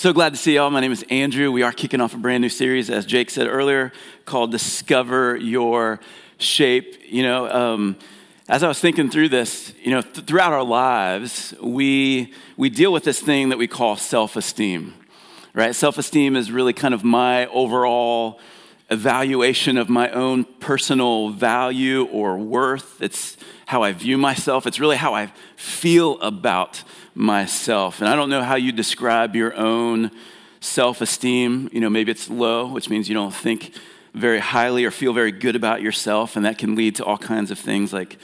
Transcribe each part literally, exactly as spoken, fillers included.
So glad to see y'all. My name is Andrew. We are kicking off a brand new series, as Jake said earlier, called Discover Your Shape. You know, um, as I was thinking through this, you know, th- throughout our lives, we we deal with this thing that we call self-esteem, right? Self-esteem is really kind of my overall evaluation of my own personal value or worth. It's how I view myself. It's really how I feel about myself. And I don't know how you describe your own self-esteem. You know, maybe it's low, which means you don't think very highly or feel very good about yourself. And that can lead to all kinds of things like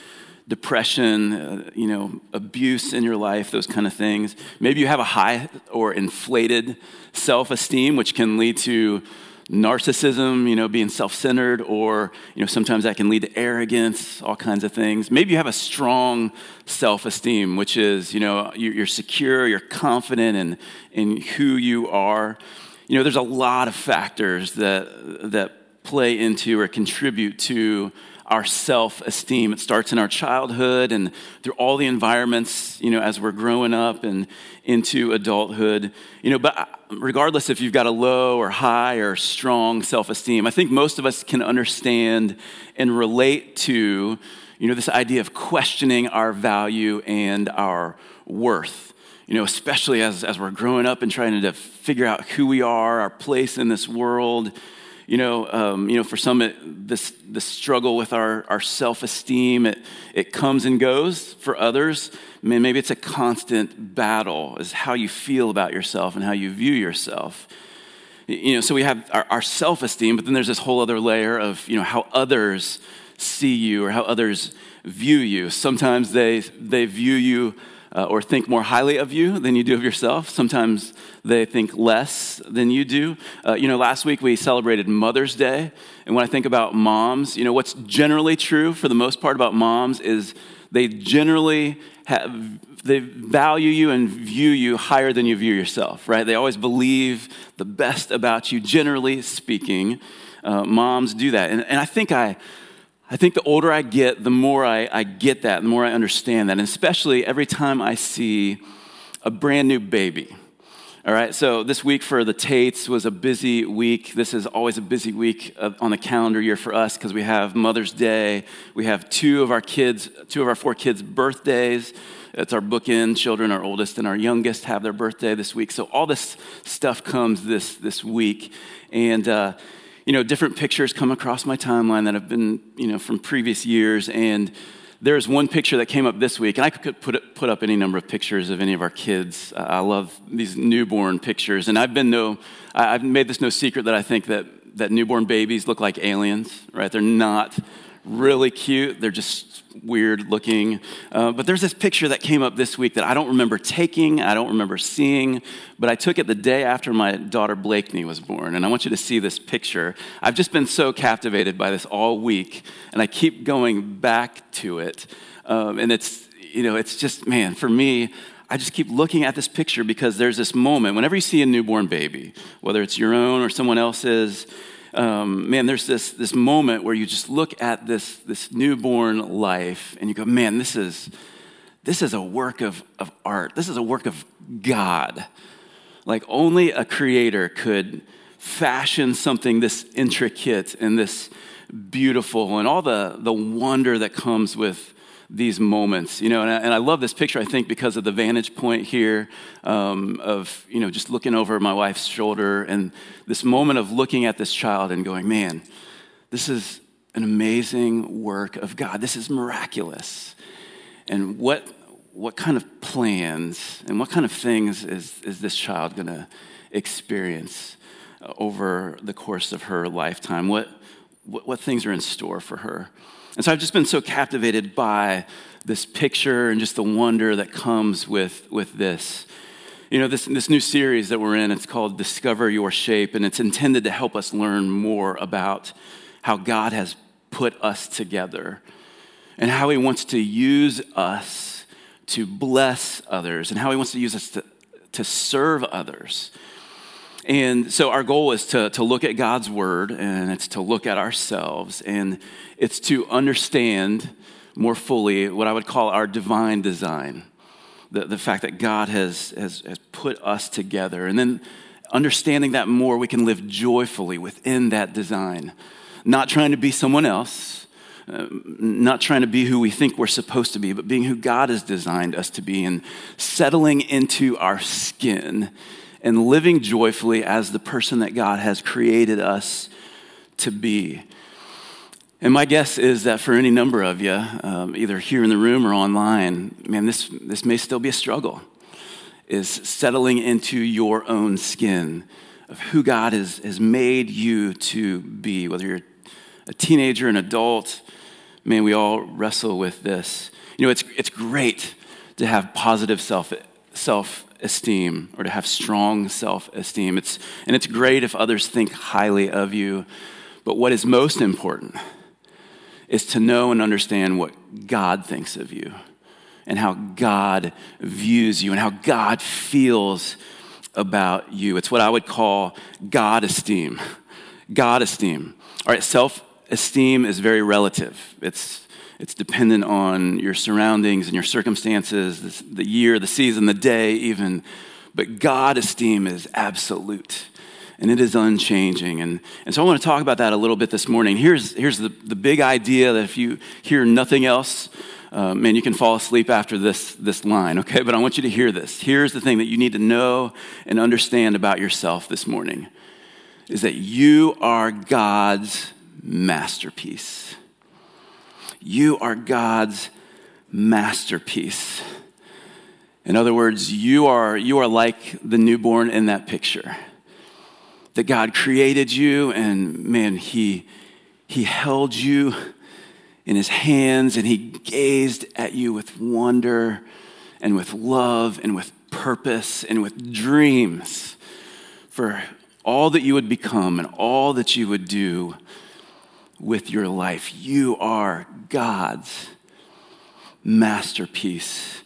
depression, uh, you know, abuse in your life, those kind of things. Maybe you have a high or inflated self-esteem, which can lead to narcissism, you know, being self-centered, or, you know, sometimes that can lead to arrogance, all kinds of things. Maybe you have a strong self-esteem, which is, you know, you're secure, you're confident in, in who you are. You know, there's a lot of factors that that play into or contribute to our self-esteem. It starts in our childhood and through all the environments, you know, as we're growing up and into adulthood. You know, but regardless if you've got a low or high or strong self-esteem, I think most of us can understand and relate to, you know, this idea of questioning our value and our worth. You know, especially as, as we're growing up and trying to figure out who we are, our place in this world. You know, um, you know, for some, it, this the struggle with our, our self-esteem, it it comes and goes. For others, I mean, maybe it's a constant battle, is how you feel about yourself and how you view yourself. You know, so we have our, our self-esteem, but then there's this whole other layer of, you know, how others see you or how others view you. Sometimes they they view you uh, or think more highly of you than you do of yourself. Sometimes they think less than you do. Uh, you know, last week we celebrated Mother's Day. And when I think about moms, you know, what's generally true for the most part about moms is they generally have, they value you and view you higher than you view yourself, right? They always believe the best about you, generally speaking. Uh, moms do that. And, and I think I, I think the older I get, the more I, I get that, the more I understand that. And especially every time I see a brand new baby. All right, so this week for the Tates was a busy week. This is always a busy week of, on the calendar year for us because we have Mother's Day. We have two of our kids, two of our four kids' birthdays. It's our bookend. Children, our oldest and our youngest, have their birthday this week. So all this stuff comes this this week. And, uh, you know, different pictures come across my timeline that have been, you know, from previous years. And there's one picture that came up this week, and I could put it, put up any number of pictures of any of our kids. Uh, I love these newborn pictures, and I've been no, I've made this no secret that I think that, that newborn babies look like aliens, right? They're not really cute. They're just weird looking. Uh, but there's this picture that came up this week that I don't remember taking, I don't remember seeing, but I took it the day after my daughter Blakeney was born. And I want you to see this picture. I've just been so captivated by this all week, and I keep going back to it. Um, and it's, you know, it's just, man, for me, I just keep looking at this picture because there's this moment, whenever you see a newborn baby, whether it's your own or someone else's, Um, man, there's this this moment where you just look at this this newborn life and you go, man, this is this is a work of, of art. This is a work of God. Like only a creator could fashion something this intricate and this beautiful, and all the, the wonder that comes with these moments, you know, and I, and I love this picture, I think, because of the vantage point here um, of, you know, just looking over my wife's shoulder and this moment of looking at this child and going, man, this is an amazing work of God. This is miraculous. And what what kind of plans and what kind of things is, is this child going to experience over the course of her lifetime? What, what what things are in store for her? And so I've just been so captivated by this picture and just the wonder that comes with, with this. You know, this, this new series that we're in, it's called Discover Your Shape, and it's intended to help us learn more about how God has put us together and how he wants to use us to bless others and how he wants to use us to, to serve others. And so our goal is to, to look at God's word, and it's to look at ourselves, and it's to understand more fully what I would call our divine design. the, the fact that God has, has, has put us together. And then understanding that more, we can live joyfully within that design, not trying to be someone else, uh, not trying to be who we think we're supposed to be, but being who God has designed us to be and settling into our skin and living joyfully as the person that God has created us to be. And my guess is that for any number of you, um, either here in the room or online, man, this, this may still be a struggle, is settling into your own skin of who God has, has made you to be. Whether you're a teenager, an adult, man, we all wrestle with this. You know, it's it's great to have positive self self esteem or to have strong self-esteem. It's and it's great if others think highly of you. But what is most important is to know and understand what God thinks of you and how God views you and how God feels about you. It's what I would call God esteem. God esteem. All right, self-esteem is very relative. It's It's dependent on your surroundings and your circumstances, the year, the season, the day even. But God esteem is absolute, and it is unchanging. And, and so I want to talk about that a little bit this morning. Here's, here's the, the big idea that if you hear nothing else, uh, man, you can fall asleep after this, this line, okay? But I want you to hear this. Here's the thing that you need to know and understand about yourself this morning, is that you are God's masterpiece. You are God's masterpiece. In other words, you are you are like the newborn in that picture. That God created you, and man, he, he held you in his hands, and he gazed at you with wonder and with love and with purpose and with dreams for all that you would become and all that you would do with your life. You are God's masterpiece.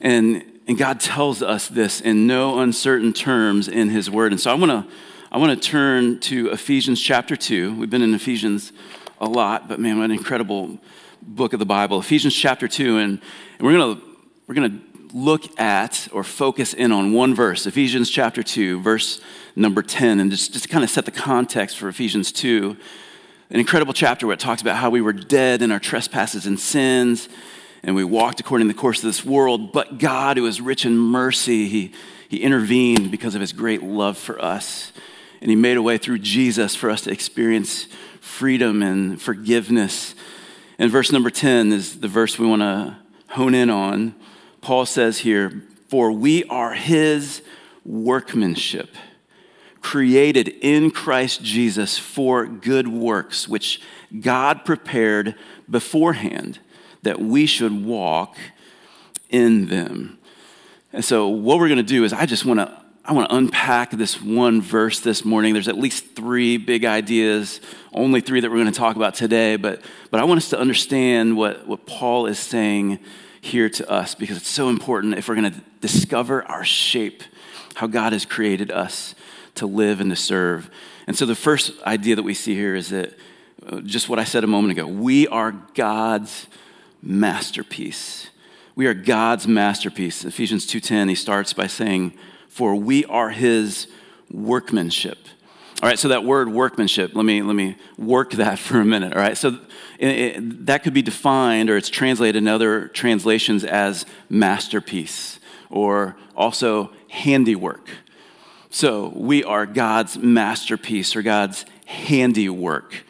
And and God tells us this in no uncertain terms in his word. And so I want to I want to turn to Ephesians chapter two. We've been in Ephesians a lot, but man, what an incredible book of the Bible. Ephesians chapter two, and, and we're going to we're going to look at or focus in on one verse, Ephesians chapter two, verse number ten, and just just kind of set the context for Ephesians two. An incredible chapter where it talks about how we were dead in our trespasses and sins, and we walked according to the course of this world. But God, who is rich in mercy, he, he intervened because of his great love for us. And he made a way through Jesus for us to experience freedom and forgiveness. And verse number ten is the verse we want to hone in on. Paul says here, "For we are his workmanship, created in Christ Jesus for good works, which God prepared beforehand that we should walk in them." And so what we're going to do is I just want to I want to unpack this one verse this morning. There's at least three big ideas, only three that we're going to talk about today, but but I want us to understand what, what Paul is saying here to us, because it's so important if we're going to discover our shape, how God has created us to live and to serve. And so the first idea that we see here is that, uh, just what I said a moment ago, we are God's masterpiece. We are God's masterpiece. Ephesians two ten, he starts by saying, "For we are his workmanship." All right, so that word workmanship, let me let me work that for a minute, all right? So it, it, that could be defined, or it's translated in other translations as masterpiece, or also handiwork. So we are God's masterpiece, or God's handiwork.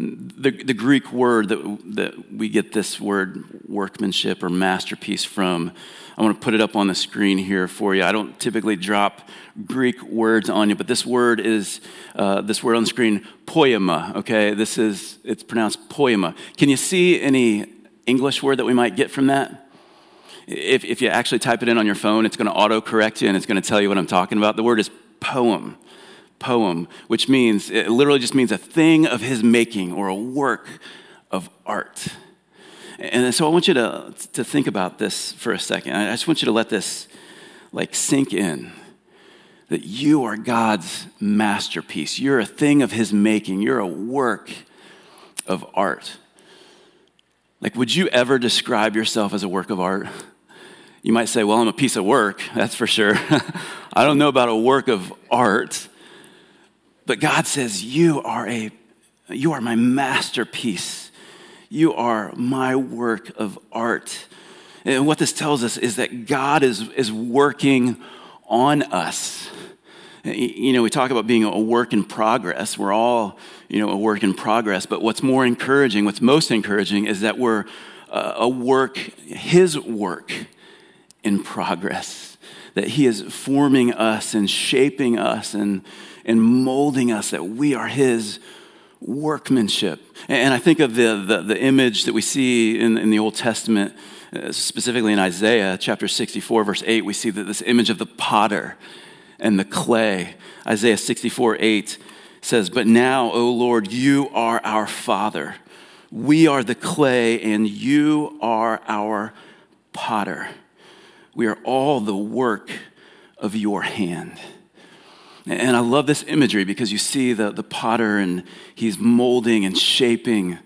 The, the Greek word that, that we get this word workmanship or masterpiece from, I want to put it up on the screen here for you. I don't typically drop Greek words on you, but this word is, uh, this word on the screen, poema, okay? This is, it's pronounced poema. Can you see any English word that we might get from that? If, if you actually type it in on your phone, it's going to auto-correct you, and it's going to tell you what I'm talking about. The word is poem, poem, which means, it literally just means a thing of his making or a work of art. And so I want you to, to think about this for a second. I just want you to let this like sink in, that you are God's masterpiece. You're a thing of his making. You're a work of art. Like, would you ever describe yourself as a work of art? You might say, well, I'm a piece of work, that's for sure. I don't know about a work of art. But God says, you are a, you are my masterpiece. You are my work of art. And what this tells us is that God is, is working on us. You know, we talk about being a work in progress. We're all, you know, a work in progress. But what's more encouraging, what's most encouraging is that we're a work, his work in progress. That he is forming us and shaping us and, and molding us, that we are his workmanship. And I think of the, the, the image that we see in, in the Old Testament, uh, specifically in Isaiah chapter sixty-four, verse eight, we see that this image of the potter and the clay. Isaiah sixty-four, eight says, "But now, O Lord, you are our Father. We are the clay and you are our potter. We are all the work of your hand." And I love this imagery because you see the, the potter and he's molding and shaping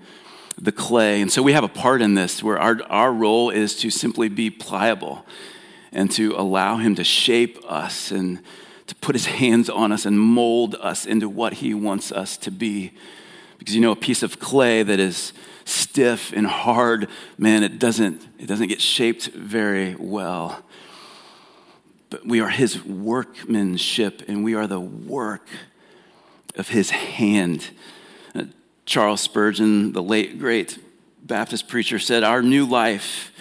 the clay. And so we have a part in this where our, our role is to simply be pliable and to allow him to shape us and to put his hands on us and mold us into what he wants us to be. Because, you know, a piece of clay that is stiff and hard, man, it doesn't, it doesn't get shaped very well. But we are his workmanship, and we are the work of his hand. Uh, Charles Spurgeon, the late great Baptist preacher, said, "Our new life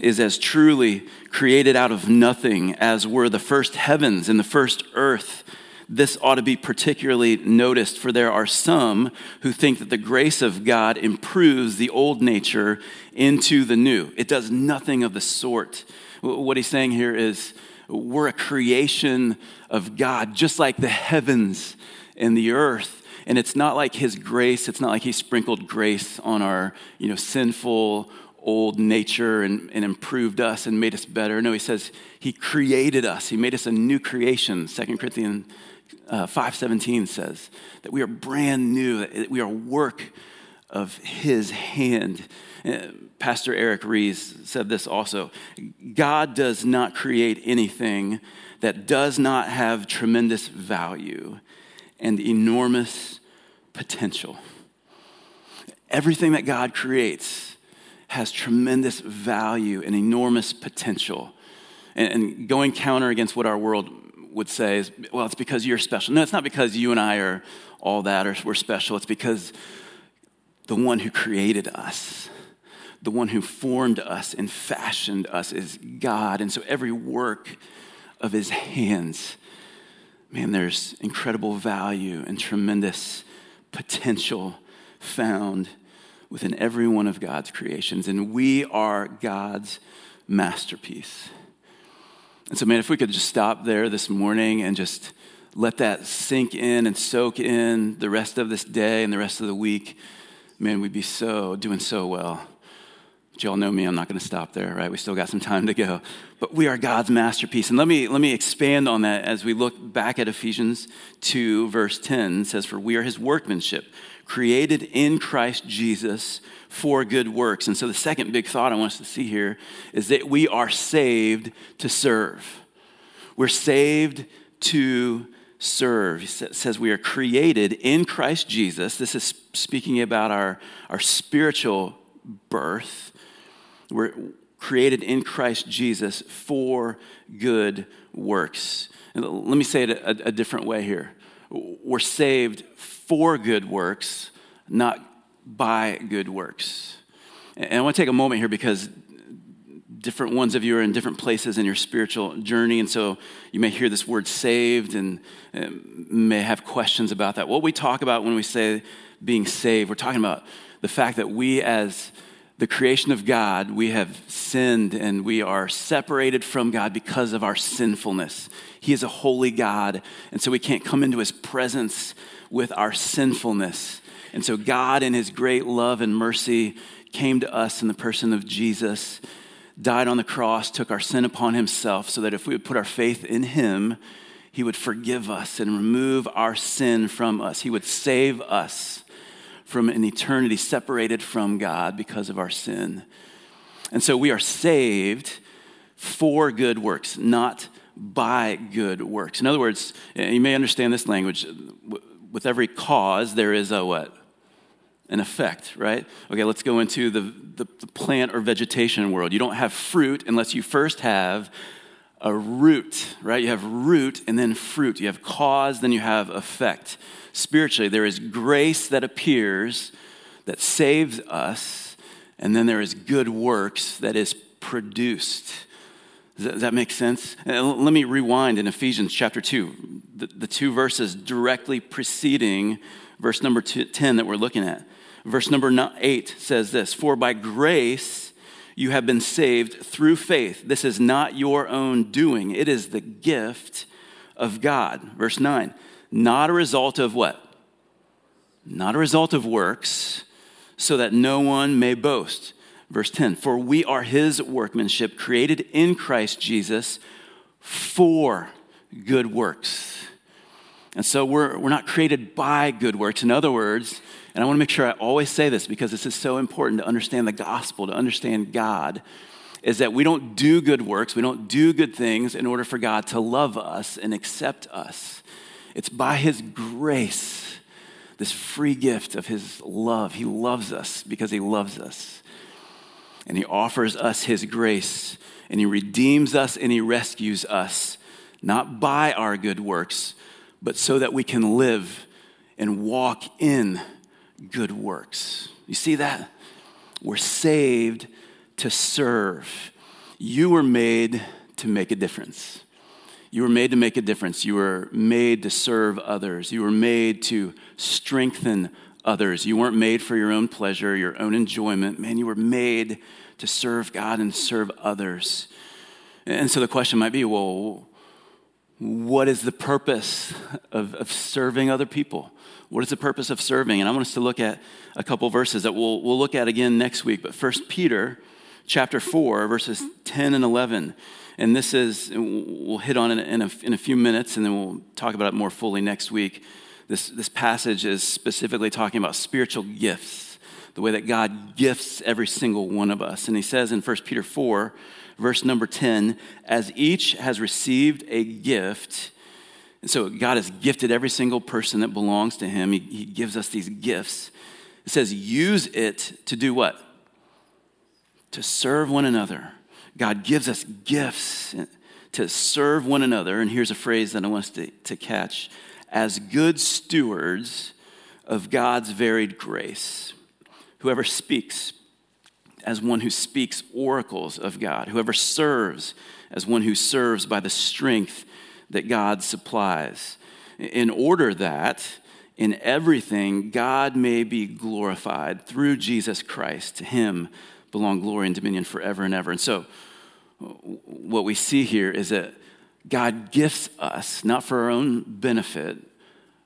is as truly created out of nothing as were the first heavens and the first earth. This ought to be particularly noticed, for there are some who think that the grace of God improves the old nature into the new." It does nothing of the sort. What he's saying here is we're a creation of God, just like the heavens and the earth. And it's not like his grace, it's not like he sprinkled grace on our, you know, sinful old nature and, and improved us and made us better. No, he says he created us. He made us a new creation. Second Corinthians uh, five seventeen says that we are brand new, that we are work of his hand. And Pastor Eric Reese said this also: "God does not create anything that does not have tremendous value and enormous potential." Everything that God creates has tremendous value and enormous potential. And, and going counter against what our world would say is, well, it's because you're special. No, it's not because you and I are all that or we're special. It's because the one who created us, the one who formed us and fashioned us is God. And so every work of his hands, man, there's incredible value and tremendous potential found within every one of God's creations, and we are God's masterpiece. And so, man, if we could just stop there this morning and just let that sink in and soak in the rest of this day and the rest of the week, man, we'd be so, doing so well. But y'all know me, I'm not gonna stop there, right? We still got some time to go. But we are God's masterpiece. And let me let me expand on that as we look back at Ephesians two, verse ten. It says, "For we are his workmanship, created in Christ Jesus for good works." And so the second big thought I want us to see here is that we are saved to serve. We're saved to serve. He says we are created in Christ Jesus. This is speaking about our, our spiritual birth. We're created in Christ Jesus for good works. And let me say it a, a different way here. We're saved for good works, not by good works. And I want to take a moment here because different ones of you are in different places in your spiritual journey, and so you may hear this word saved and, and may have questions about that. What we talk about when we say being saved, we're talking about the fact that we as the creation of God, we have sinned and we are separated from God because of our sinfulness. He is a holy God, and so we can't come into his presence with our sinfulness. And so God, in his great love and mercy, came to us in the person of Jesus, died on the cross, took our sin upon himself, so that if we would put our faith in him, he would forgive us and remove our sin from us. He would save us from an eternity separated from God because of our sin. And so we are saved for good works, not by good works. In other words, you may understand this language, with every cause, there is a what? An effect, right? Okay, let's go into the, the, the plant or vegetation world. You don't have fruit unless you first have a root, right? You have root and then fruit. You have cause, then you have effect. Spiritually, there is grace that appears that saves us, and then there is good works that is produced. Does that make sense? Let me rewind in Ephesians chapter two, the, the two verses directly preceding verse number ten that we're looking at. Verse number eight says this, "For by grace you have been saved through faith. This is not your own doing. It is the gift of God." Verse nine, "Not a result of what? Not a result of works, so that no one may boast." Verse ten, "For we are his workmanship, created in Christ Jesus for good works." And so we're we're not created by good works. In other words, and I want to make sure I always say this because this is so important to understand the gospel, to understand God, is that we don't do good works, we don't do good things in order for God to love us and accept us. It's by his grace, this free gift of his love. He loves us because he loves us. And he offers us his grace, and he redeems us, and he rescues us, not by our good works, but so that we can live and walk in good works. You see that? We're saved to serve. You were made to make a difference. You were made to make a difference. You were made to serve others. You were made to strengthen others. You weren't made for your own pleasure, your own enjoyment. Man, you were made to serve God and serve others. And so the question might be, well, what is the purpose of, of serving other people? What is the purpose of serving? And I want us to look at a couple verses that we'll we'll look at again next week. But First Peter chapter four, verses ten and eleven. And this is, we'll hit on it in a, in a few minutes, and then we'll talk about it more fully next week. This this passage is specifically talking about spiritual gifts, the way that God gifts every single one of us. And he says in First Peter four, verse number ten, "As each has received a gift," and so God has gifted every single person that belongs to him. He, he gives us these gifts. It says, "Use it to do what? To serve one another." God gives us gifts to serve one another. And here's a phrase that I want us to, to catch. "As good stewards of God's varied grace." Whoever speaks, as one who speaks oracles of God. Whoever serves, as one who serves by the strength that God supplies. In order that, in everything, God may be glorified through Jesus Christ. To him belong glory and dominion forever and ever. And so, what we see here is that God gifts us, not for our own benefit,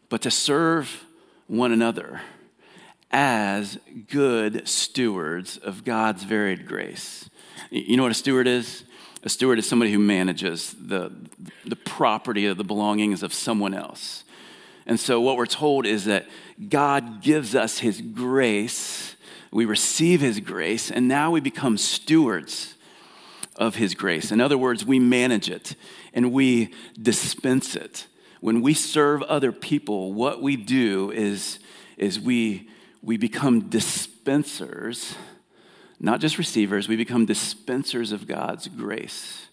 but to serve one another as good stewards of God's varied grace. You know what a steward is? A steward is somebody who manages the, the property or the belongings of someone else. And so what we're told is that God gives us his grace, we receive his grace, and now we become stewards of his grace. In other words, we manage it and we dispense it. When we serve other people, what we do is, is we, we become dispensers, not just receivers, we become dispensers of God's grace.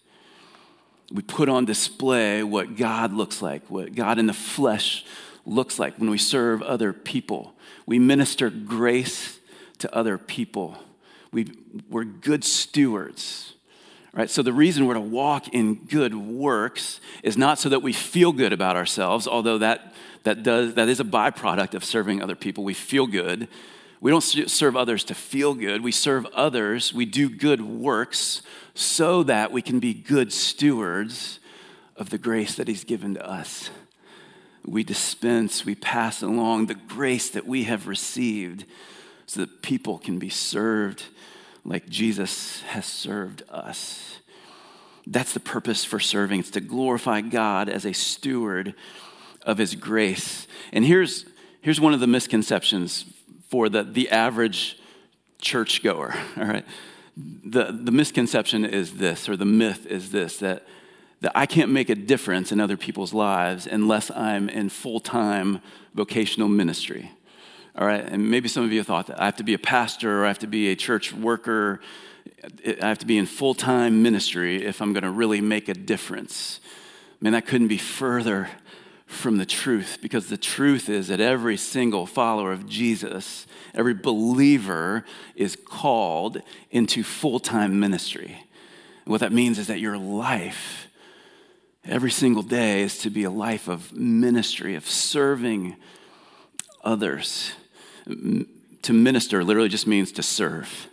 We put on display what God looks like, what God in the flesh looks like when we serve other people. We minister grace to other people. We, we're good stewards. Right, so the reason we're to walk in good works is not so that we feel good about ourselves, although that that does that is a byproduct of serving other people. We feel good. We don't serve others to feel good. We serve others. We do good works so that we can be good stewards of the grace that he's given to us. We dispense, we pass along the grace that we have received so that people can be served like Jesus has served us. That's the purpose for serving. It's to glorify God as a steward of his grace. And here's, here's one of the misconceptions for the, the average churchgoer, all right? the, the misconception is this, or the myth is this, that, that I can't make a difference in other people's lives unless I'm in full-time vocational ministry. All right, and maybe some of you have thought that I have to be a pastor, or I have to be a church worker, I have to be in full-time ministry if I'm going to really make a difference. Man, that couldn't be further from the truth, because the truth is that every single follower of Jesus, every believer, is called into full-time ministry. And what that means is that your life, every single day, is to be a life of ministry, of serving others. To minister literally just means to serve.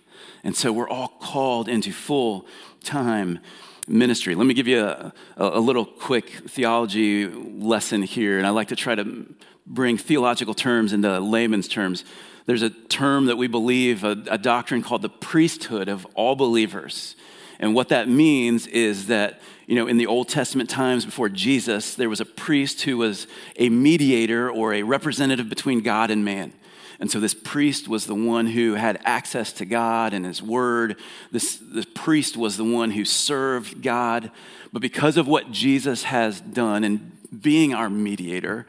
And so we're all called into full-time ministry. Let me give you a, a little quick theology lesson here, and I like to try to bring theological terms into layman's terms. There's a term that we believe, a, a doctrine called the priesthood of all believers. And what that means is that, you know, in the Old Testament times before Jesus, there was a priest who was a mediator or a representative between God and man. And so this priest was the one who had access to God and his word. This, this priest was the one who served God. But because of what Jesus has done and being our mediator,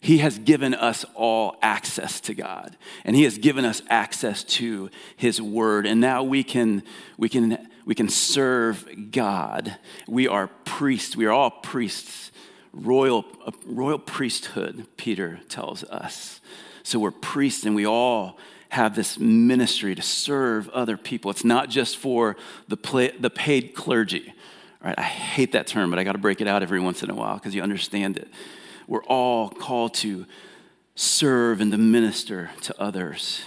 he has given us all access to God. And he has given us access to his word. And now we can, we can, we can serve God. We are priests. We are all priests. Royal, royal priesthood, Peter tells us. So we're priests, and we all have this ministry to serve other people. It's not just for the play, the paid clergy. All right, I hate that term, but I got to break it out every once in a while because you understand it. We're all called to serve and to minister to others.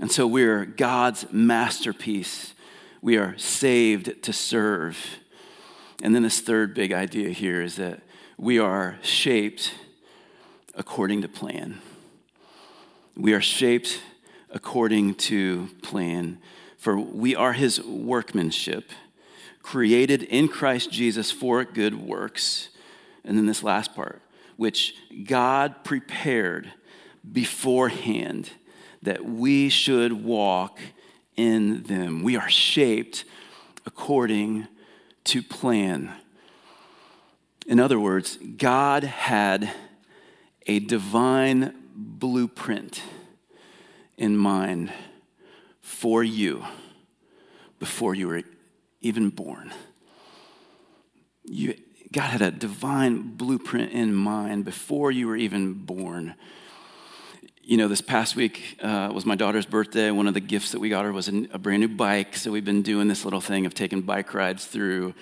And so we're God's masterpiece. We are saved to serve. And then this third big idea here is that we are shaped according to plan. We are shaped according to plan, for we are his workmanship, created in Christ Jesus for good works. And then this last part, which God prepared beforehand that we should walk in them. We are shaped according to plan. In other words, God had a divine blueprint in mind for you before you were even born. You, God had a divine blueprint in mind before you were even born. You know, this past week uh, was my daughter's birthday. One of the gifts that we got her was a, a brand new bike. So we've been doing this little thing of taking bike rides through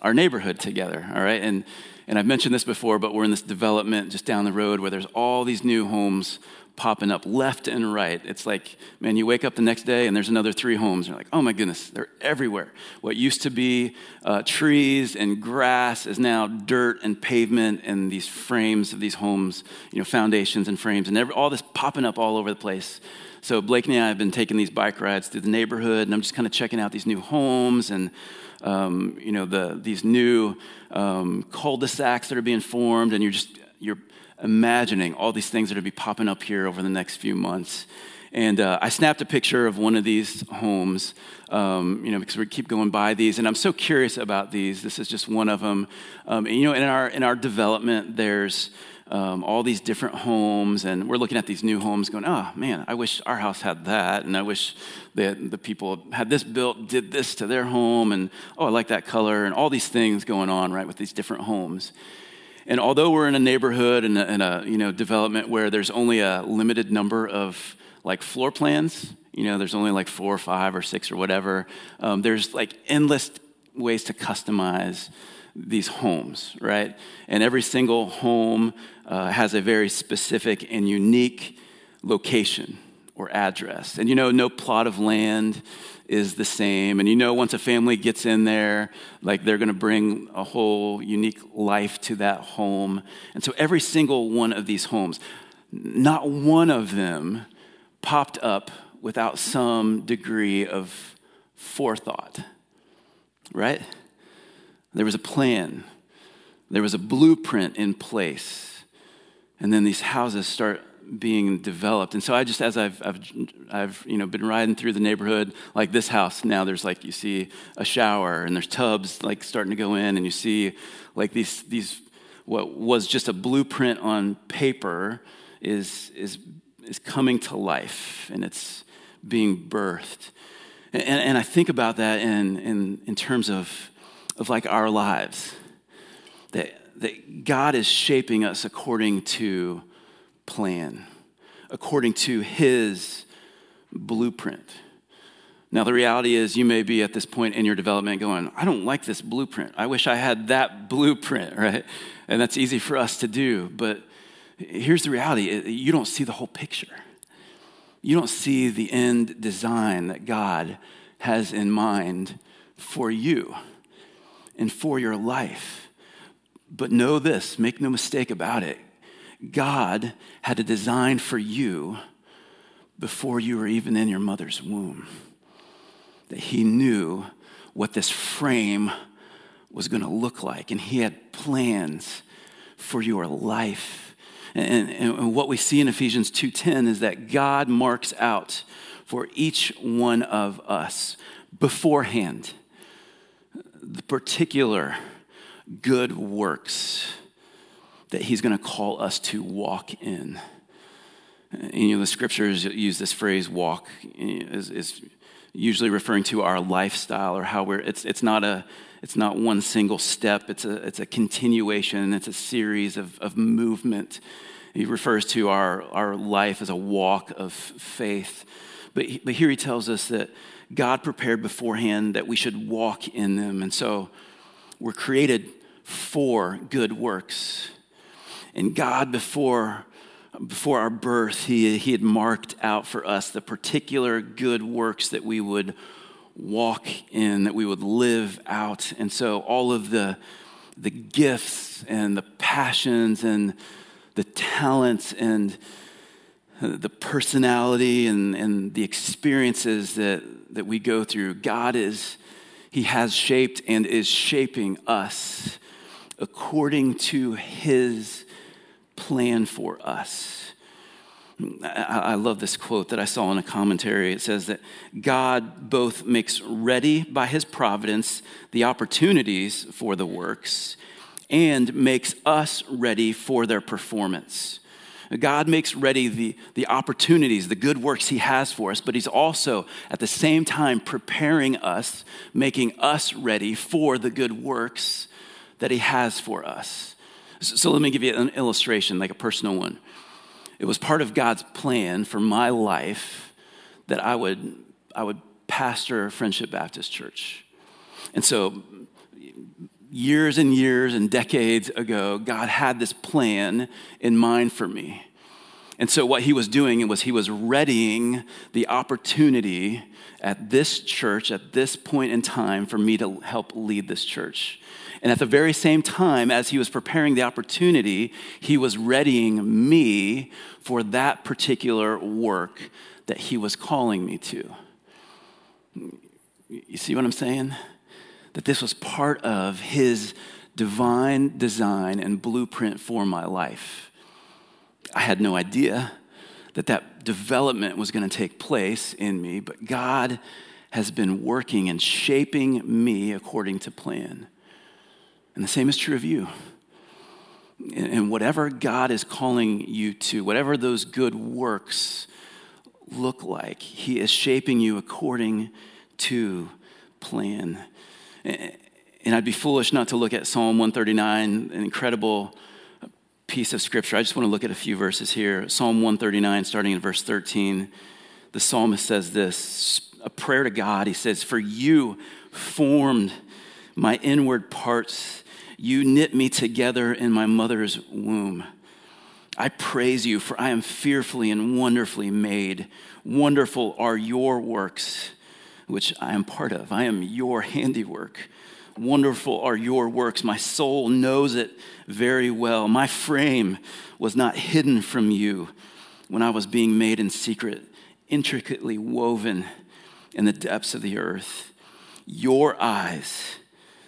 our neighborhood together, all right? And and I've mentioned this before, but we're in this development just down the road where there's all these new homes popping up left and right. It's like, man, you wake up the next day and there's another three homes. You're like, oh my goodness, they're everywhere. What used to be uh, trees and grass is now dirt and pavement and these frames of these homes, you know, foundations and frames and every, all this popping up all over the place. So Blakeney and I have been taking these bike rides through the neighborhood, and I'm just kind of checking out these new homes and Um, you know, the these new um, cul-de-sacs that are being formed, and you're just, you're imagining all these things that are going to be popping up here over the next few months. And uh, I snapped a picture of one of these homes, um, you know, because we keep going by these, and I'm so curious about these. This is just one of them. Um, and, you know, in our in our development, there's Um, all these different homes, and we're looking at these new homes going, oh, man, I wish our house had that, and I wish that the people had this built, did this to their home, and oh, I like that color, and all these things going on, right, with these different homes. And although we're in a neighborhood and a, and a you know, development where there's only a limited number of, like, floor plans, you know, there's only, like, four or five or six or whatever, um, there's, like, endless ways to customize these homes, right? And every single home uh, has a very specific and unique location or address. And you know, no plot of land is the same. And you know, once a family gets in there, like they're going to bring a whole unique life to that home. And so every single one of these homes, not one of them popped up without some degree of forethought, right? There was a plan. There was a blueprint in place. And then these houses start being developed. And so I just, as I've, I've, I've, you know, been riding through the neighborhood, like this house now, there's like, you see a shower and there's tubs like starting to go in, and you see like these, these, what was just a blueprint on paper is, is, is coming to life, and it's being birthed. And, and I think about that in, in, in terms of, of like our lives, that, that God is shaping us according to plan, according to his blueprint. Now, the reality is you may be at this point in your development going, I don't like this blueprint. I wish I had that blueprint, right? And that's easy for us to do. But here's the reality. You don't see the whole picture. You don't see the end design that God has in mind for you and for your life. But know this, make no mistake about it, God had a design for you before you were even in your mother's womb. That he knew what this frame was going to look like, and he had plans for your life. And, and, and what we see in Ephesians two ten is that God marks out for each one of us beforehand the particular good works that he's going to call us to walk in. And, you know, the scriptures use this phrase "walk" is, is usually referring to our lifestyle or how we're. It's it's not a it's not one single step. It's a it's a continuation. It's a series of of movement. He refers to our our life as a walk of faith. But he, but here he tells us that God prepared beforehand that we should walk in them, and so we're created for good works. And God, before, before our birth, he, he had marked out for us the particular good works that we would walk in, that we would live out. And so all of the, the gifts and the passions and the talents and the personality and, and the experiences that, that we go through, God is, he has shaped and is shaping us according to his plan for us. I love this quote that I saw in a commentary. It says that God both makes ready by his providence the opportunities for the works and makes us ready for their performance. God makes ready the, the opportunities, the good works he has for us, but he's also at the same time preparing us, making us ready for the good works that he has for us. So let me give you an illustration, like a personal one. It was part of God's plan for my life that I would I would pastor Friendship Baptist Church. And so years and years and decades ago, God had this plan in mind for me. And so what he was doing was he was readying the opportunity at this church, at this point in time, for me to help lead this church. And at the very same time, as he was preparing the opportunity, he was readying me for that particular work that he was calling me to. You see what I'm saying? That this was part of his divine design and blueprint for my life. I had no idea that that development was going to take place in me, but God has been working and shaping me according to plan. And the same is true of you. And whatever God is calling you to, whatever those good works look like, he is shaping you according to plan. And I'd be foolish not to look at Psalm one thirty-nine, an incredible piece of scripture. I just want to look at a few verses here. Psalm one thirty-nine, starting in verse thirteen, the psalmist says this, a prayer to God. He says, "For you formed my inward parts, you knit me together in my mother's womb. I praise you, for I am fearfully and wonderfully made. Wonderful are your works, which I am part of. I am your handiwork. Wonderful are your works. My soul knows it very well. My frame was not hidden from you when I was being made in secret, intricately woven in the depths of the earth. Your eyes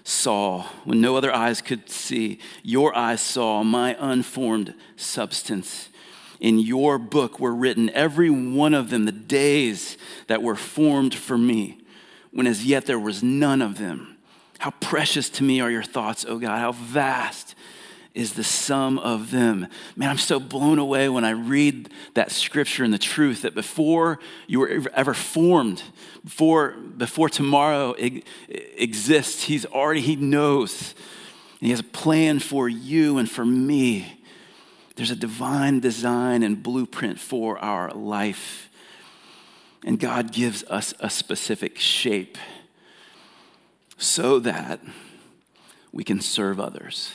saw when no other eyes could see. Your eyes saw my unformed substance. in your book were written, every one of them, the days that were formed for me, when as yet there was none of them. How precious to me are your thoughts, O God. How vast is the sum of them. Man, I'm so blown away when I read that scripture and the truth that before you were ever formed, before before tomorrow exists, he's already, he knows. And he has a plan for you and for me. There's a divine design and blueprint for our life. And God gives us a specific shape so that we can serve others.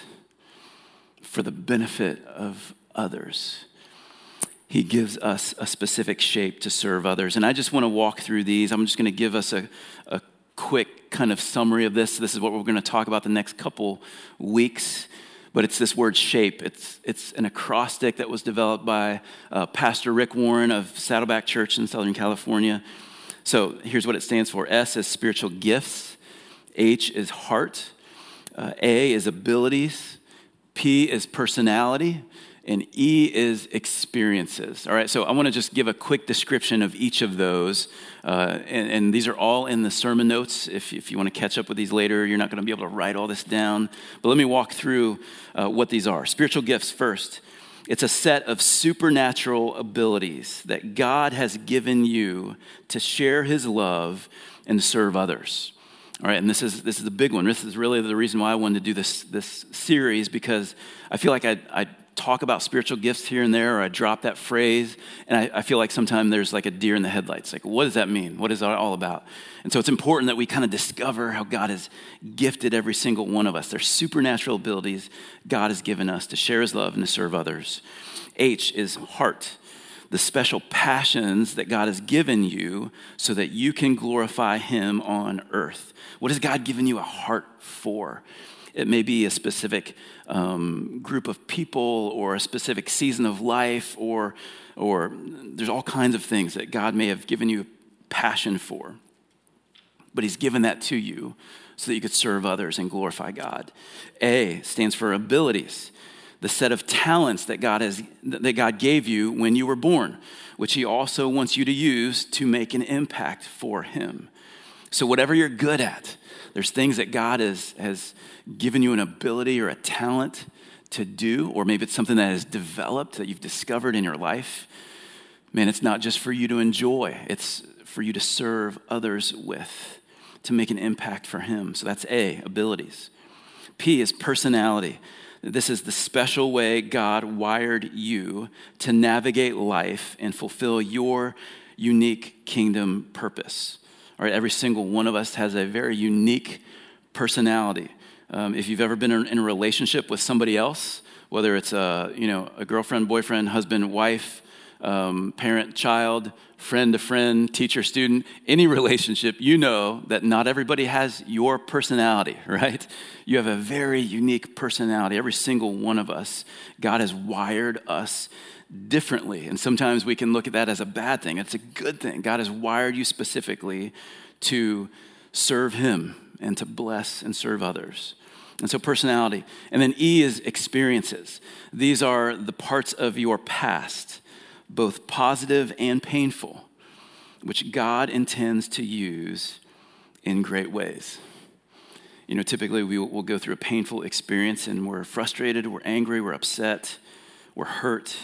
For the benefit of others. He gives us a specific shape to serve others. And I just want to walk through these. I'm just going to give us a, a quick kind of summary of this. This is what we're going to talk about the next couple weeks. But it's this word shape. It's it's an acrostic that was developed by uh, Pastor Rick Warren of Saddleback Church in Southern California. So here's what it stands for. S is spiritual gifts. H is heart. Uh, A is abilities. P is personality, and E is experiences. All right, so I want to just give a quick description of each of those, uh, and, and these are all in the sermon notes. If, if you want to catch up with these later, you're not going to be able to write all this down, but let me walk through uh, what these are. Spiritual gifts first. It's a set of supernatural abilities that God has given you to share his love and serve others. All right, and this is this is the big one. This is really the reason why I wanted to do this this series, because I feel like I I talk about spiritual gifts here and there, or I drop that phrase, and I, I feel like sometimes there's like a deer in the headlights. Like, what does that mean? What is that all about? And so it's important that we kind of discover how God has gifted every single one of us. There's supernatural abilities God has given us to share his love and to serve others. H is heart. The special passions that God has given you so that you can glorify him on earth. What has God given you a heart for? It may be a specific um, group of people or a specific season of life, or, or there's all kinds of things that God may have given you a passion for. But he's given that to you so that you could serve others and glorify God. A stands for abilities. The set of talents that God has that God gave you when you were born, which he also wants you to use to make an impact for him. So whatever you're good at, there's things that God has, has given you an ability or a talent to do, or maybe it's something that is developed that you've discovered in your life. Man, it's not just for you to enjoy. It's for you to serve others with, to make an impact for him. So that's A, abilities. P is personality. This is the special way God wired you to navigate life and fulfill your unique kingdom purpose. All right, every single one of us has a very unique personality. Um, if you've ever been in a relationship with somebody else, whether it's a, you know, a girlfriend, boyfriend, husband, wife, um, parent, child, friend to friend, teacher, student, any relationship, you know that not everybody has your personality, right? You have a very unique personality. Every single one of us, God has wired us differently. And sometimes we can look at that as a bad thing. It's a good thing. God has wired you specifically to serve him and to bless and serve others. And so personality. And then E is experiences. These are the parts of your past, both positive and painful, which God intends to use in great ways. You know, typically we will go through a painful experience and we're frustrated, we're angry, we're upset, we're hurt,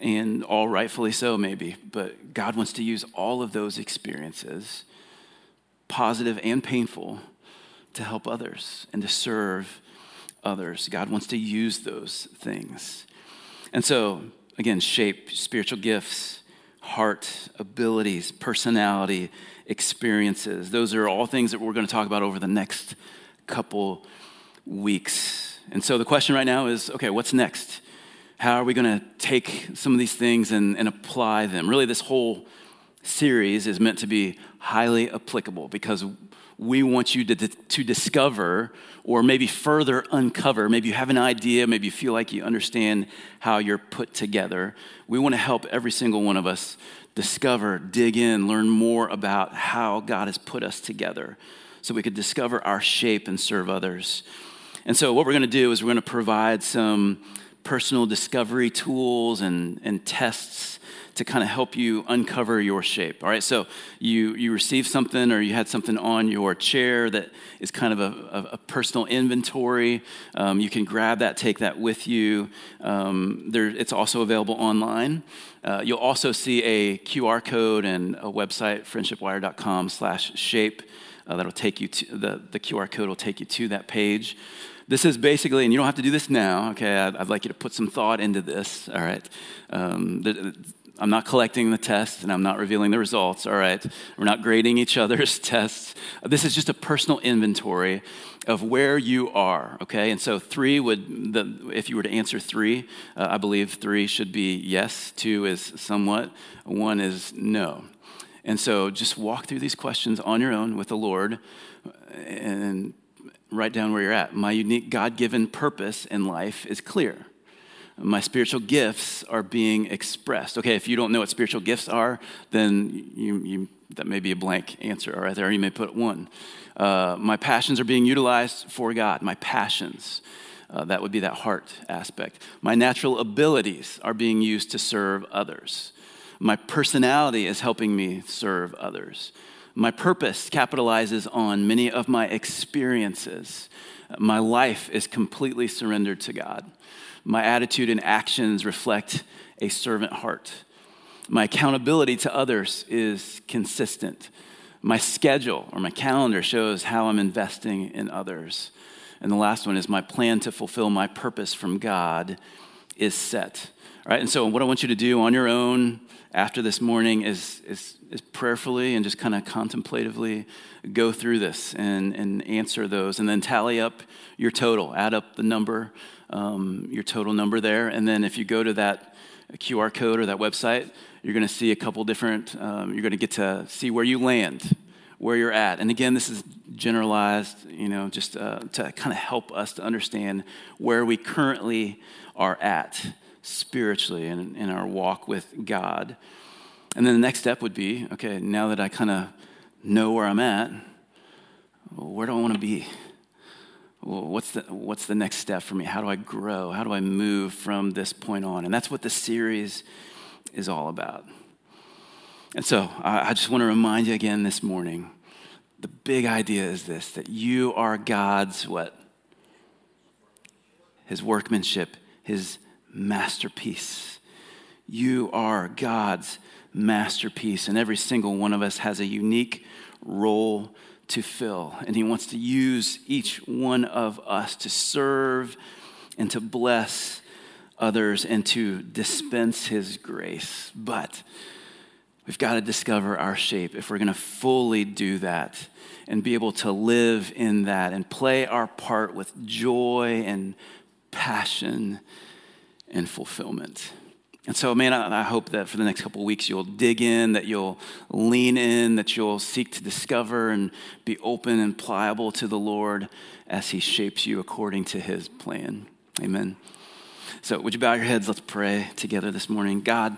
and all rightfully so maybe, but God wants to use all of those experiences, positive and painful, to help others and to serve others. God wants to use those things. And so, again, shape, spiritual gifts, heart, abilities, personality, experiences. Those are all things that we're going to talk about over the next couple weeks. And so the question right now is, okay, what's next? How are we going to take some of these things and, and apply them? Really, this whole series is meant to be highly applicable because we want you to, to discover or maybe further uncover. Maybe you have an idea. Maybe you feel like you understand how you're put together. We want to help every single one of us discover, dig in, learn more about how God has put us together so we could discover our shape and serve others. And so what we're going to do is we're going to provide some personal discovery tools and, and tests to kind of help you uncover your shape. All right, so you you received something, or you had something on your chair that is kind of a, a, a personal inventory. Um, you can grab that, take that with you. Um, there, it's also available online. Uh, you'll also see a Q R code and a website, friendship wire dot com slash shape. Uh, that'll take you to the the Q R code will take you to that page. This is basically, and you don't have to do this now, okay? I'd, I'd like you to put some thought into this, all right? Um, the, I'm not collecting the test, and I'm not revealing the results, all right? We're not grading each other's tests. This is just a personal inventory of where you are, okay? And so three would, the, if you were to answer three, uh, I believe three should be yes, two is somewhat, one is no. And so just walk through these questions on your own with the Lord, and write down where you're at. My unique God-given purpose in life is clear. My spiritual gifts are being expressed. Okay, if you don't know what spiritual gifts are, then you, you, that may be a blank answer right there. You may put one. Uh, my passions are being utilized for God. My passions, uh, that would be that heart aspect. My natural abilities are being used to serve others. My personality is helping me serve others. My purpose capitalizes on many of my experiences. My life is completely surrendered to God. My attitude and actions reflect a servant heart. My accountability to others is consistent. My schedule or my calendar shows how I'm investing in others. And the last one is my plan to fulfill my purpose from God is set. All right, and so what I want you to do on your own after this morning is is, is prayerfully and just kind of contemplatively go through this and, and answer those, and then tally up your total, add up the number, um, your total number there. And then if you go to that Q R code or that website, you're going to see a couple different, um, you're going to get to see where you land, where you're at. And again, this is generalized, you know, just uh, to kind of help us to understand where we currently are at spiritually and in our walk with God. And then the next step would be, okay, now that I kind of know where I'm at, where do I want to be? Well, what's the what's the next step for me? How do I grow? How do I move from this point on? And that's what the series is all about. And so I, I just want to remind you again this morning, the big idea is this, that you are God's what? His workmanship, his masterpiece. You are God's masterpiece, and every single one of us has a unique role to fill, and he wants to use each one of us to serve and to bless others and to dispense his grace. But we've got to discover our shape if we're going to fully do that and be able to live in that and play our part with joy and passion and fulfillment. And so, man, I, I hope that for the next couple of weeks you'll dig in, that you'll lean in, that you'll seek to discover and be open and pliable to the Lord as he shapes you according to his plan. Amen. So would you bow your heads? Let's pray together this morning. God,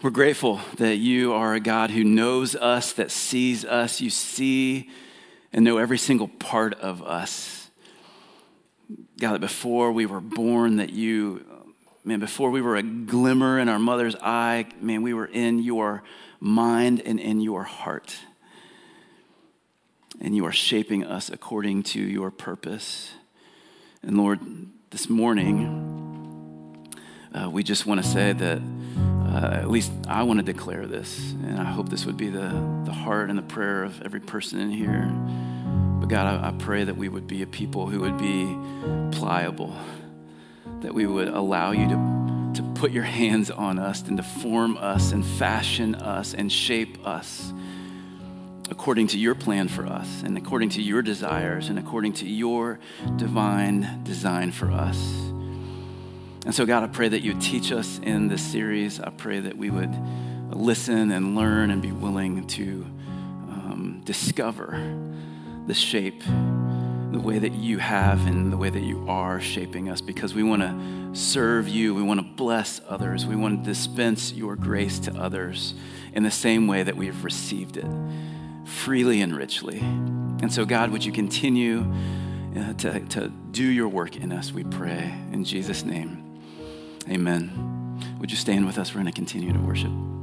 we're grateful that you are a God who knows us, that sees us. You see and know every single part of us. God, that before we were born, that you... Man, before we were a glimmer in our mother's eye, man, we were in your mind and in your heart. And you are shaping us according to your purpose. And Lord, this morning, uh, we just want to say that, uh, at least I want to declare this, and I hope this would be the, the heart and the prayer of every person in here. But God, I, I pray that we would be a people who would be pliable, that we would allow you to, to put your hands on us and to form us and fashion us and shape us according to your plan for us and according to your desires and according to your divine design for us. And so, God, I pray that you would teach us in this series. I pray that we would listen and learn and be willing to um, discover the shape, the way that you have and the way that you are shaping us, because we want to serve you. We want to bless others. We want to dispense your grace to others in the same way that we've received it, freely and richly. And so, God, would you continue uh, to, to do your work in us, we pray. In Jesus' name, Amen. Would you stand with us? We're going to continue to worship.